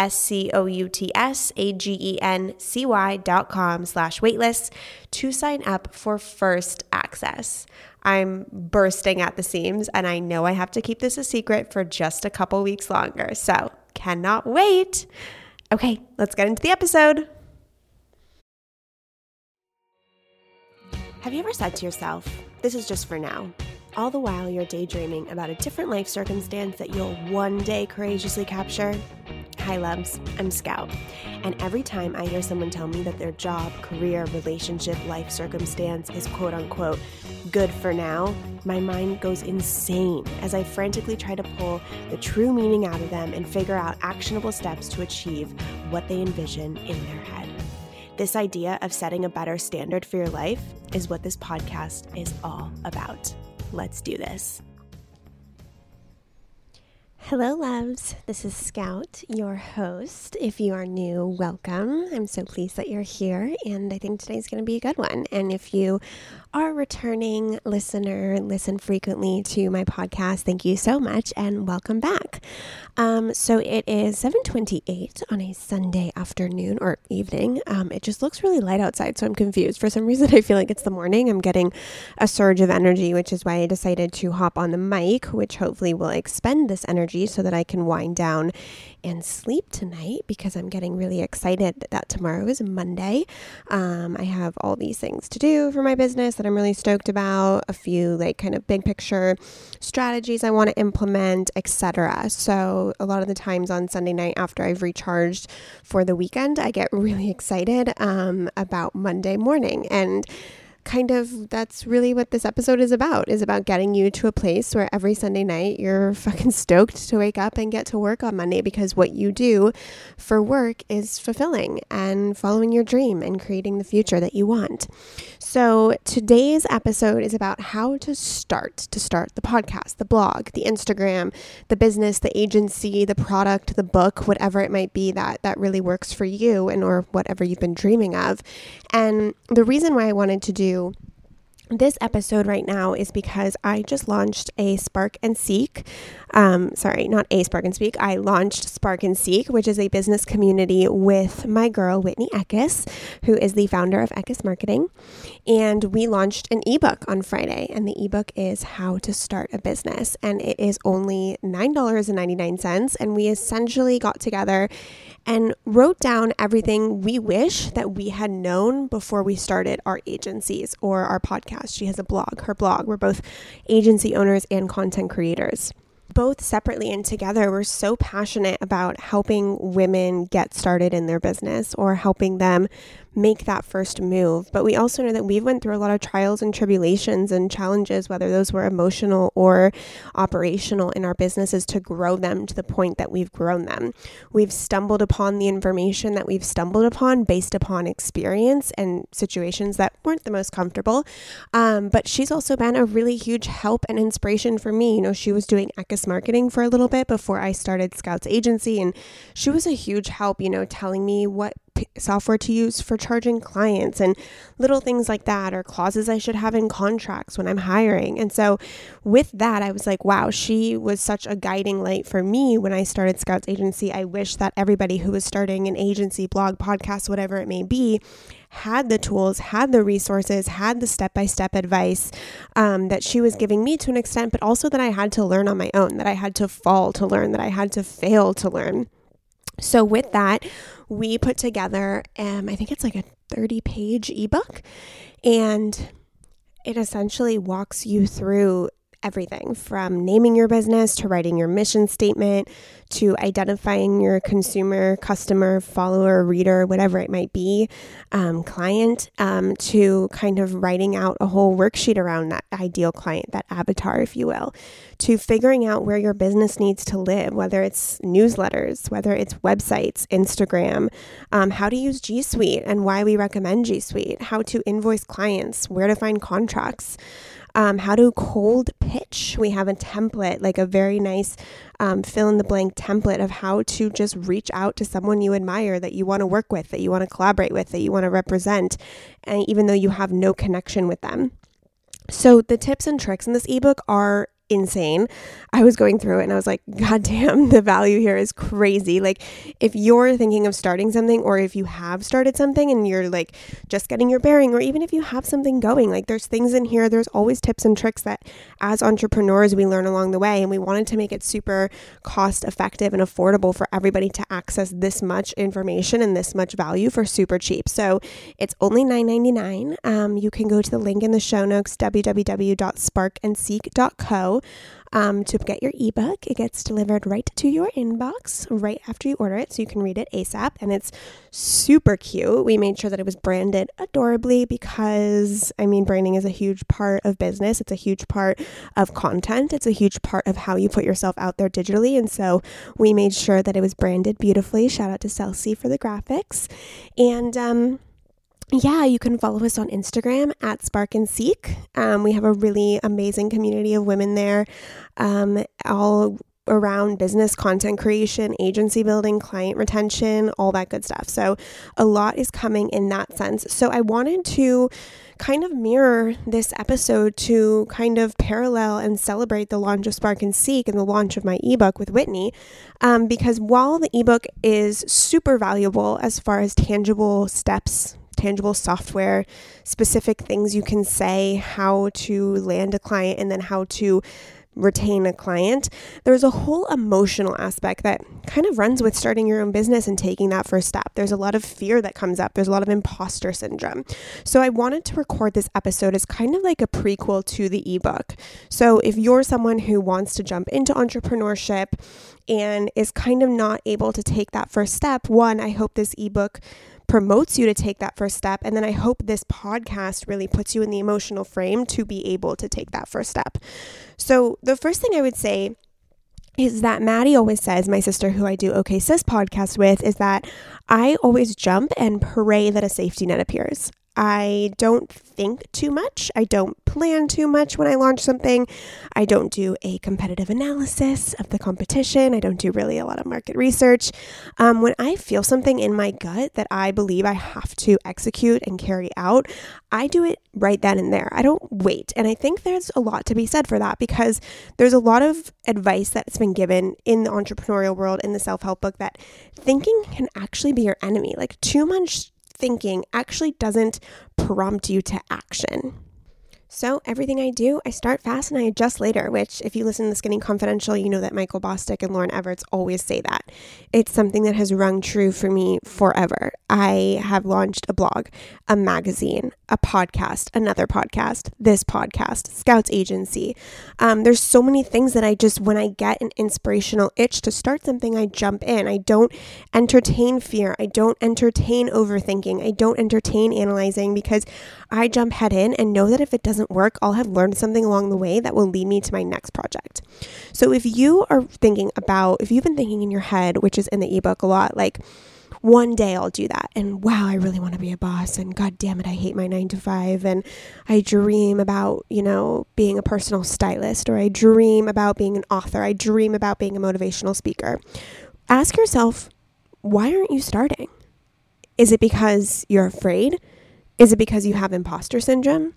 scoutsagency.com/waitlist to sign up for first access. I'm bursting at the seams, and I know I have to keep this a secret for just a couple weeks longer, so cannot wait. Okay, let's get into the episode. Have you ever said to yourself, this is just for now? All the while you're daydreaming about a different life circumstance that you'll one day courageously capture? Hi loves, I'm Scout, and every time I hear someone tell me that their job, career, relationship, life circumstance is quote unquote good for now, my mind goes insane as I frantically try to pull the true meaning out of them and figure out actionable steps to achieve what they envision in their head. This idea of setting a better standard for your life is what this podcast is all about. Let's do this. Hello, loves. This is Scout, your host. If you are new, welcome. I'm so pleased that you're here, and I think today's going to be a good one. And if you are a returning listener, listen frequently to my podcast, thank you so much, and welcome back. So it is 7:28 on a Sunday afternoon or evening. It just looks really light outside, so I'm confused. For some reason, I feel like it's the morning. I'm getting a surge of energy, which is why I decided to hop on the mic, which hopefully will expend this energy so that I can wind down and sleep tonight, because I'm getting really excited that tomorrow is Monday. I have all these things to do for my business that I'm really stoked about, a few like kind of big picture strategies I want to implement, etc. So a lot of the times on Sunday night after I've recharged for the weekend, I get really excited about Monday morning, and kind of that's really what this episode is about getting you to a place where every Sunday night you're fucking stoked to wake up and get to work on Monday, because what you do for work is fulfilling and following your dream and creating the future that you want. So today's episode is about how to start the podcast, the blog, the Instagram, the business, the agency, the product, the book, whatever it might be that really works for you and or whatever you've been dreaming of. And the reason why I wanted to do this episode right now is because I just launched a Spark and Seek. I launched Spark and Seek, which is a business community with my girl, Whitney Eckes, who is the founder of Eckes Marketing. And we launched an ebook on Friday, and the ebook is How to Start a Business. And it is only $9.99. And we essentially got together and wrote down everything we wish that we had known before we started our agencies or our podcast. She has a blog, her blog. We're both agency owners and content creators. Both separately and together, we're so passionate about helping women get started in their business or helping them make that first move. But we also know that we've went through a lot of trials and tribulations and challenges, whether those were emotional or operational in our businesses, to grow them to the point that we've grown them. We've stumbled upon the information that we've stumbled upon based upon experience and situations that weren't the most comfortable. But she's also been a really huge help and inspiration for me. You know, she was doing Eckes Marketing for a little bit before I started Scouts Agency, and she was a huge help, you know, telling me what software to use for charging clients and little things like that, or clauses I should have in contracts when I'm hiring. And so with that, I was like, wow, she was such a guiding light for me when I started Scouts Agency. I wish that everybody who was starting an agency, blog, podcast, whatever it may be, had the tools, had the resources, had the step-by-step advice that she was giving me to an extent, but also that I had to learn on my own, that I had to fall to learn, that I had to fail to learn. So with that, we put together, I think it's like a 30-page ebook, and it essentially walks you through everything from naming your business to writing your mission statement to identifying your consumer, customer, follower, reader, whatever it might be, client, to kind of writing out a whole worksheet around that ideal client, that avatar, if you will, to figuring out where your business needs to live, whether it's newsletters, whether it's websites, Instagram, how to use G Suite and why we recommend G Suite, how to invoice clients, where to find contracts, how to cold pitch. We have a template, like a very nice fill in the blank template of how to just reach out to someone you admire, that you want to work with, that you want to collaborate with, that you want to represent, and even though you have no connection with them. So the tips and tricks in this ebook are insane. I was going through it and I was like, God damn, the value here is crazy. Like, if you're thinking of starting something, or if you have started something and you're like just getting your bearing, or even if you have something going, like there's things in here, there's always tips and tricks that as entrepreneurs we learn along the way. And we wanted to make it super cost effective and affordable for everybody to access this much information and this much value for super cheap. So it's only $9.99. You can go to the link in the show notes, www.sparkandseek.co. To get your ebook. It gets delivered right to your inbox right after you order it, so you can read it ASAP. And it's super cute. We made sure that it was branded adorably because, I mean, branding is a huge part of business. It's a huge part of content. It's a huge part of how you put yourself out there digitally. And so we made sure that it was branded beautifully. Shout out to Celsi for the graphics. And, yeah, you can follow us on Instagram at Spark and Seek. We have a really amazing community of women there, all around business, content creation, agency building, client retention, all that good stuff. So a lot is coming in that sense. So I wanted to kind of mirror this episode to kind of parallel and celebrate the launch of Spark and Seek and the launch of my ebook with Whitney, because while the ebook is super valuable as far as tangible steps, tangible software, specific things you can say, how to land a client, and then how to retain a client, there's a whole emotional aspect that kind of runs with starting your own business and taking that first step. There's a lot of fear that comes up. There's a lot of imposter syndrome. So I wanted to record this episode as kind of like a prequel to the ebook. So if you're someone who wants to jump into entrepreneurship and is kind of not able to take that first step, one, I hope this ebook promotes you to take that first step. And then I hope this podcast really puts you in the emotional frame to be able to take that first step. So the first thing I would say is that Maddie always says, my sister who I do OK Sis podcast with, is that I always jump and pray that a safety net appears. I don't think too much. I don't plan too much when I launch something. I don't do a competitive analysis of the competition. I don't do really a lot of market research. When I feel something in my gut that I believe I have to execute and carry out, I do it right then and there. I don't wait. And I think there's a lot to be said for that, because there's a lot of advice that's been given in the entrepreneurial world, in the self-help book, that thinking can actually be your enemy. Like, too much thinking actually doesn't prompt you to action. So everything I do, I start fast and I adjust later, which, if you listen to Skinny Confidential, you know that Michael Bostick and Lauren Everts always say that. It's something that has rung true for me forever. I have launched a blog, a magazine, a podcast, another podcast, this podcast, Scouts Agency. There's so many things that I just, when I get an inspirational itch to start something, I jump in. I don't entertain fear. I don't entertain overthinking. I don't entertain analyzing, because I jump head in and know that if it doesn't work, I'll have learned something along the way that will lead me to my next project. So if you've been thinking in your head, which is in the ebook a lot, like, one day I'll do that, and wow, I really want to be a boss, and God damn it, I hate my 9-to-5, and I dream about, being a personal stylist, or I dream about being an author, I dream about being a motivational speaker. Ask yourself, why aren't you starting? Is it because you're afraid? Is it because you have imposter syndrome?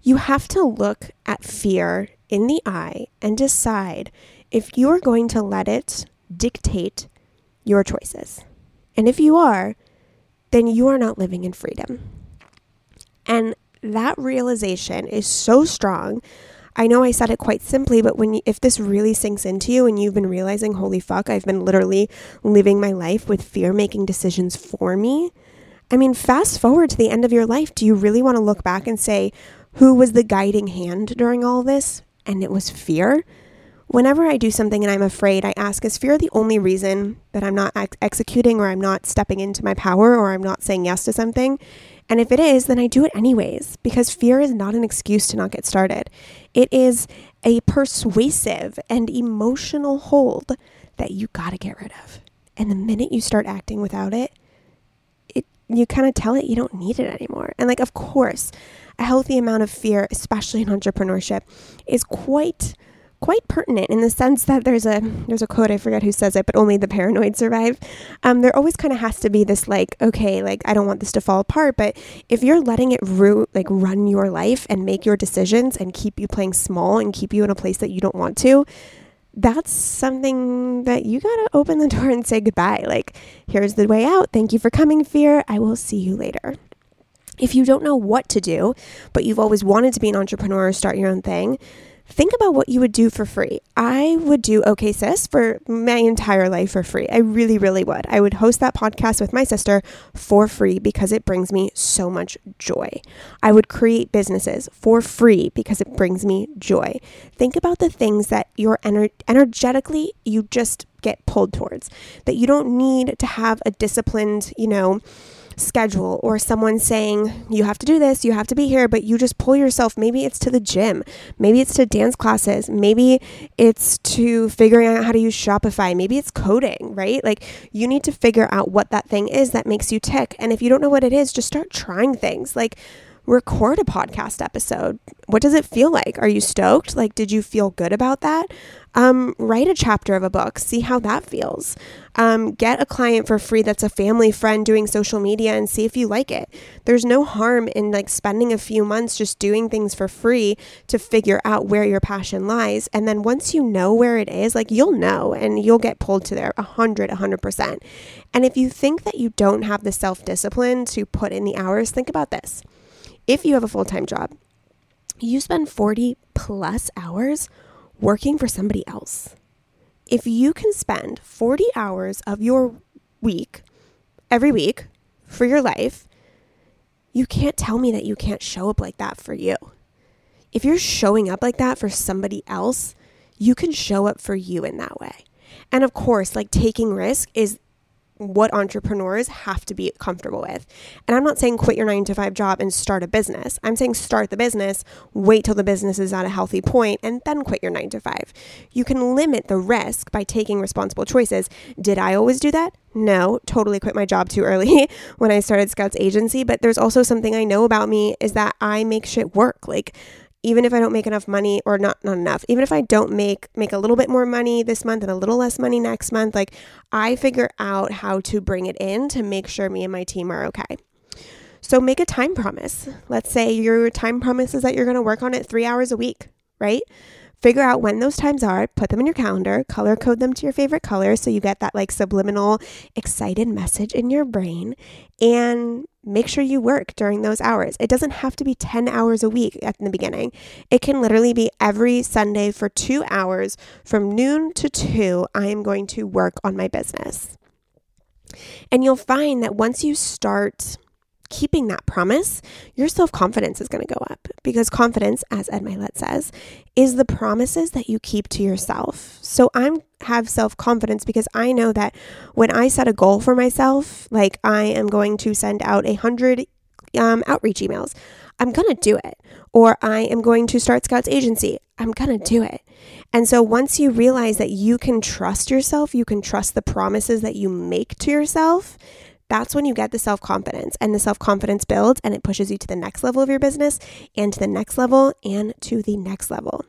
You have to look at fear in the eye and decide if you're going to let it dictate your choices. And if you are, then you are not living in freedom. And that realization is so strong. I know I said it quite simply, but if this really sinks into you and you've been realizing, holy fuck, I've been literally living my life with fear making decisions for me. I mean, fast forward to the end of your life. Do you really want to look back and say, who was the guiding hand during all this? and it was fear. Whenever I do something and I'm afraid, I ask, is fear the only reason that I'm not executing, or I'm not stepping into my power, or I'm not saying yes to something? And if it is, then I do it anyways, because fear is not an excuse to not get started. It is a persuasive and emotional hold that you got to get rid of. And the minute you start acting without it, you kind of tell it you don't need it anymore. And like, of course, a healthy amount of fear, especially in entrepreneurship, is quite pertinent in the sense that there's a quote, I forget who says it, but only the paranoid survive. There always kind of has to be this like, okay, like I don't want this to fall apart. But if you're letting it run your life and make your decisions and keep you playing small and keep you in a place that you don't want to, that's something that you got to open the door and say goodbye. Like, here's the way out. Thank you for coming, fear. I will see you later. If you don't know what to do, but you've always wanted to be an entrepreneur or start your own thing, think about what you would do for free. I would do OK Sis for my entire life for free. I really, really would. I would host that podcast with my sister for free because it brings me so much joy. I would create businesses for free because it brings me joy. Think about the things that you're energetically, you just get pulled towards, that you don't need to have a disciplined, schedule or someone saying you have to do this, you have to be here, but you just pull yourself. Maybe it's to the gym, maybe it's to dance classes, maybe it's to figuring out how to use Shopify, maybe it's coding, right? Like, you need to figure out what that thing is that makes you tick. And if you don't know what it is, just start trying things. Like, record a podcast episode. What does it feel like? Are you stoked? Like, did you feel good about that? Write a chapter of a book. See how that feels. Get a client for free that's a family friend doing social media and see if you like it. There's no harm in like spending a few months just doing things for free to figure out where your passion lies. And then once you know where it is, like, you'll know and you'll get pulled to there 100%. And if you think that you don't have the self-discipline to put in the hours, think about this. If you have a full-time job, you spend 40 plus hours working for somebody else. If you can spend 40 hours of your week, every week, for your life, you can't tell me that you can't show up like that for you. If you're showing up like that for somebody else, you can show up for you in that way. And of course, like, taking risk is what entrepreneurs have to be comfortable with. And I'm not saying quit your 9-to-5 job and start a business. I'm saying start the business, wait till the business is at a healthy point, and then quit your 9-to-5. You can limit the risk by taking responsible choices. Did I always do that? No, totally quit my job too early when I started Scouts Agency. But there's also something I know about me is that I make shit work. Like, even if I don't make enough money, or not enough, even if I don't make a little bit more money this month and a little less money next month, like, I figure out how to bring it in to make sure me and my team are okay. So make a time promise. Let's say your time promise is that you're going to work on it 3 hours a week, right? Figure out when those times are, put them in your calendar, color code them to your favorite color so you get that like subliminal excited message in your brain, and make sure you work during those hours. It doesn't have to be 10 hours a week at the beginning. It can literally be every Sunday for 2 hours from noon to 2, I am going to work on my business. And you'll find that once you start keeping that promise, your self-confidence is going to go up, because confidence, as Ed Milet says, is the promises that you keep to yourself. So I have self-confidence because I know that when I set a goal for myself, like, I am going to send out 100 outreach emails, I'm going to do it. Or I am going to start Scouts Agency, I'm going to do it. And so once you realize that you can trust yourself, you can trust the promises that you make to yourself, that's when you get the self-confidence, and the self-confidence builds and it pushes you to the next level of your business, and to the next level, and to the next level.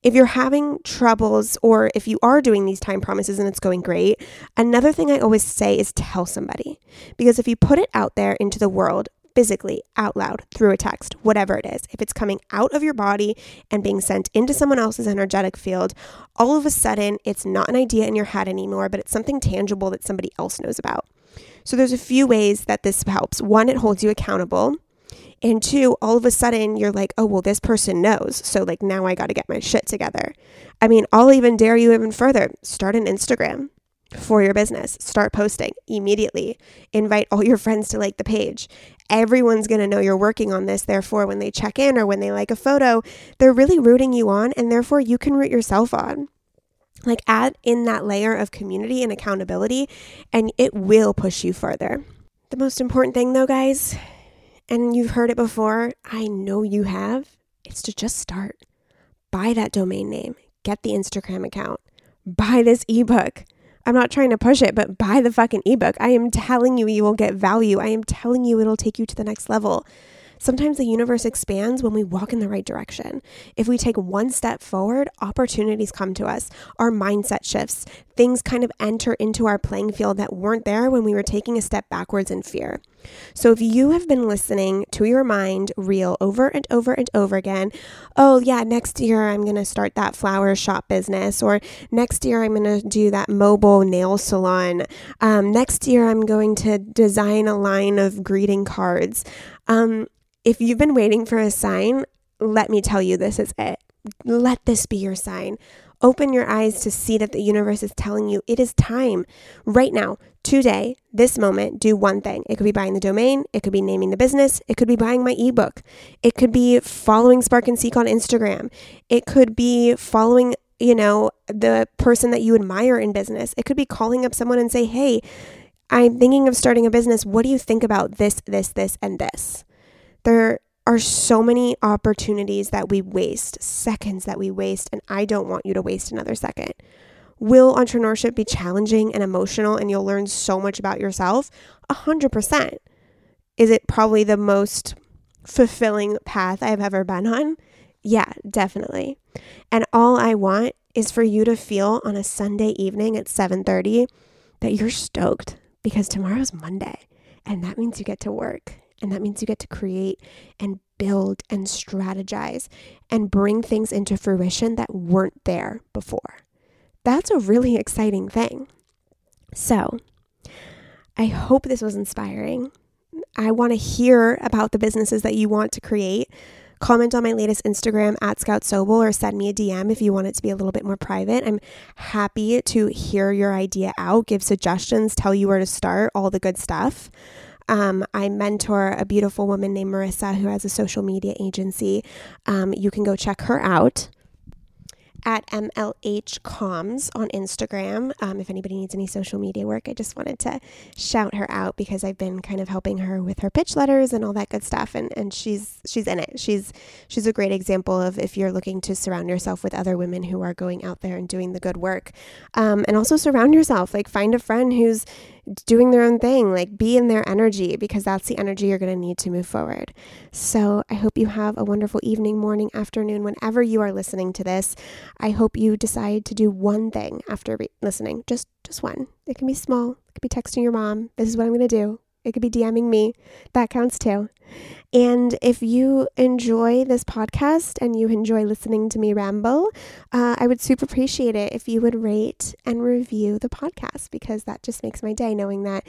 If you're having troubles, or if you are doing these time promises and it's going great, another thing I always say is tell somebody, because if you put it out there into the world, physically, out loud, through a text, whatever it is, if it's coming out of your body and being sent into someone else's energetic field, all of a sudden it's not an idea in your head anymore, but it's something tangible that somebody else knows about. So there's a few ways that this helps. One, it holds you accountable. And two, all of a sudden you're like, oh, well, this person knows. So like, now I got to get my shit together. I mean, I'll even dare you even further. Start an Instagram for your business. Start posting immediately. Invite all your friends to like the page. everyone's going to know you're working on this. Therefore, when they check in or when they like a photo, they're really rooting you on, and therefore you can root yourself on. Like, add in that layer of community and accountability, and it will push you further. The most important thing though, guys, and you've heard it before, I know you have, it's to just start. Buy that domain name, get the Instagram account, buy this ebook. I'm not trying to push it, but buy the fucking ebook. I am telling you, you will get value. I am telling you, it'll take you to the next level. Sometimes the universe expands when we walk in the right direction. If we take one step forward, opportunities come to us. Our mindset shifts. Things kind of enter into our playing field that weren't there when we were taking a step backwards in fear. So if you have been listening to your mind reel over and over and over again, oh yeah, next year I'm going to start that flower shop business, or next year I'm going to do that mobile nail salon, next year I'm going to design a line of greeting cards. If you've been waiting for a sign, let me tell you, this is it. Let this be your sign. Open your eyes to see that the universe is telling you it is time. Right now, today, this moment, do one thing. It could be buying the domain. It could be naming the business. It could be buying my ebook. It could be following Spark and Seek on Instagram. It could be following, the person that you admire in business. It could be calling up someone and say, hey, I'm thinking of starting a business. What do you think about this, this, this, and this? There are so many opportunities that we waste, seconds that we waste, and I don't want you to waste another second. Will entrepreneurship be challenging and emotional and you'll learn so much about yourself? 100%. Is it probably the most fulfilling path I've ever been on? Yeah, definitely. And all I want is for you to feel on a Sunday evening at 7:30 that you're stoked because tomorrow's Monday and that means you get to work. And that means you get to create and build and strategize and bring things into fruition that weren't there before. That's a really exciting thing. So I hope this was inspiring. I want to hear about the businesses that you want to create. Comment on my latest Instagram at Scout Sobel, or send me a DM if you want it to be a little bit more private. I'm happy to hear your idea out, give suggestions, tell you where to start, all the good stuff. I mentor a beautiful woman named Marissa who has a social media agency. You can go check her out at MLH comms on Instagram. If anybody needs any social media work, I just wanted to shout her out because I've been kind of helping her with her pitch letters and all that good stuff. And she's in it. She's a great example of if you're looking to surround yourself with other women who are going out there and doing the good work. And also surround yourself, like find a friend who's doing their own thing, like be in their energy, because that's the energy you're going to need to move forward. So I hope you have a wonderful evening, morning, afternoon, whenever you are listening to this. I hope you decide to do one thing after listening, just one. It can be small. It could be texting your mom. This is what I'm going to do. It could be DMing me. That counts too. And if you enjoy this podcast and you enjoy listening to me ramble, I would super appreciate it if you would rate and review the podcast, because that just makes my day knowing that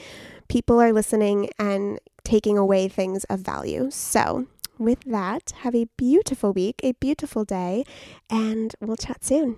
people are listening and taking away things of value. So with that, have a beautiful week, a beautiful day, and we'll chat soon.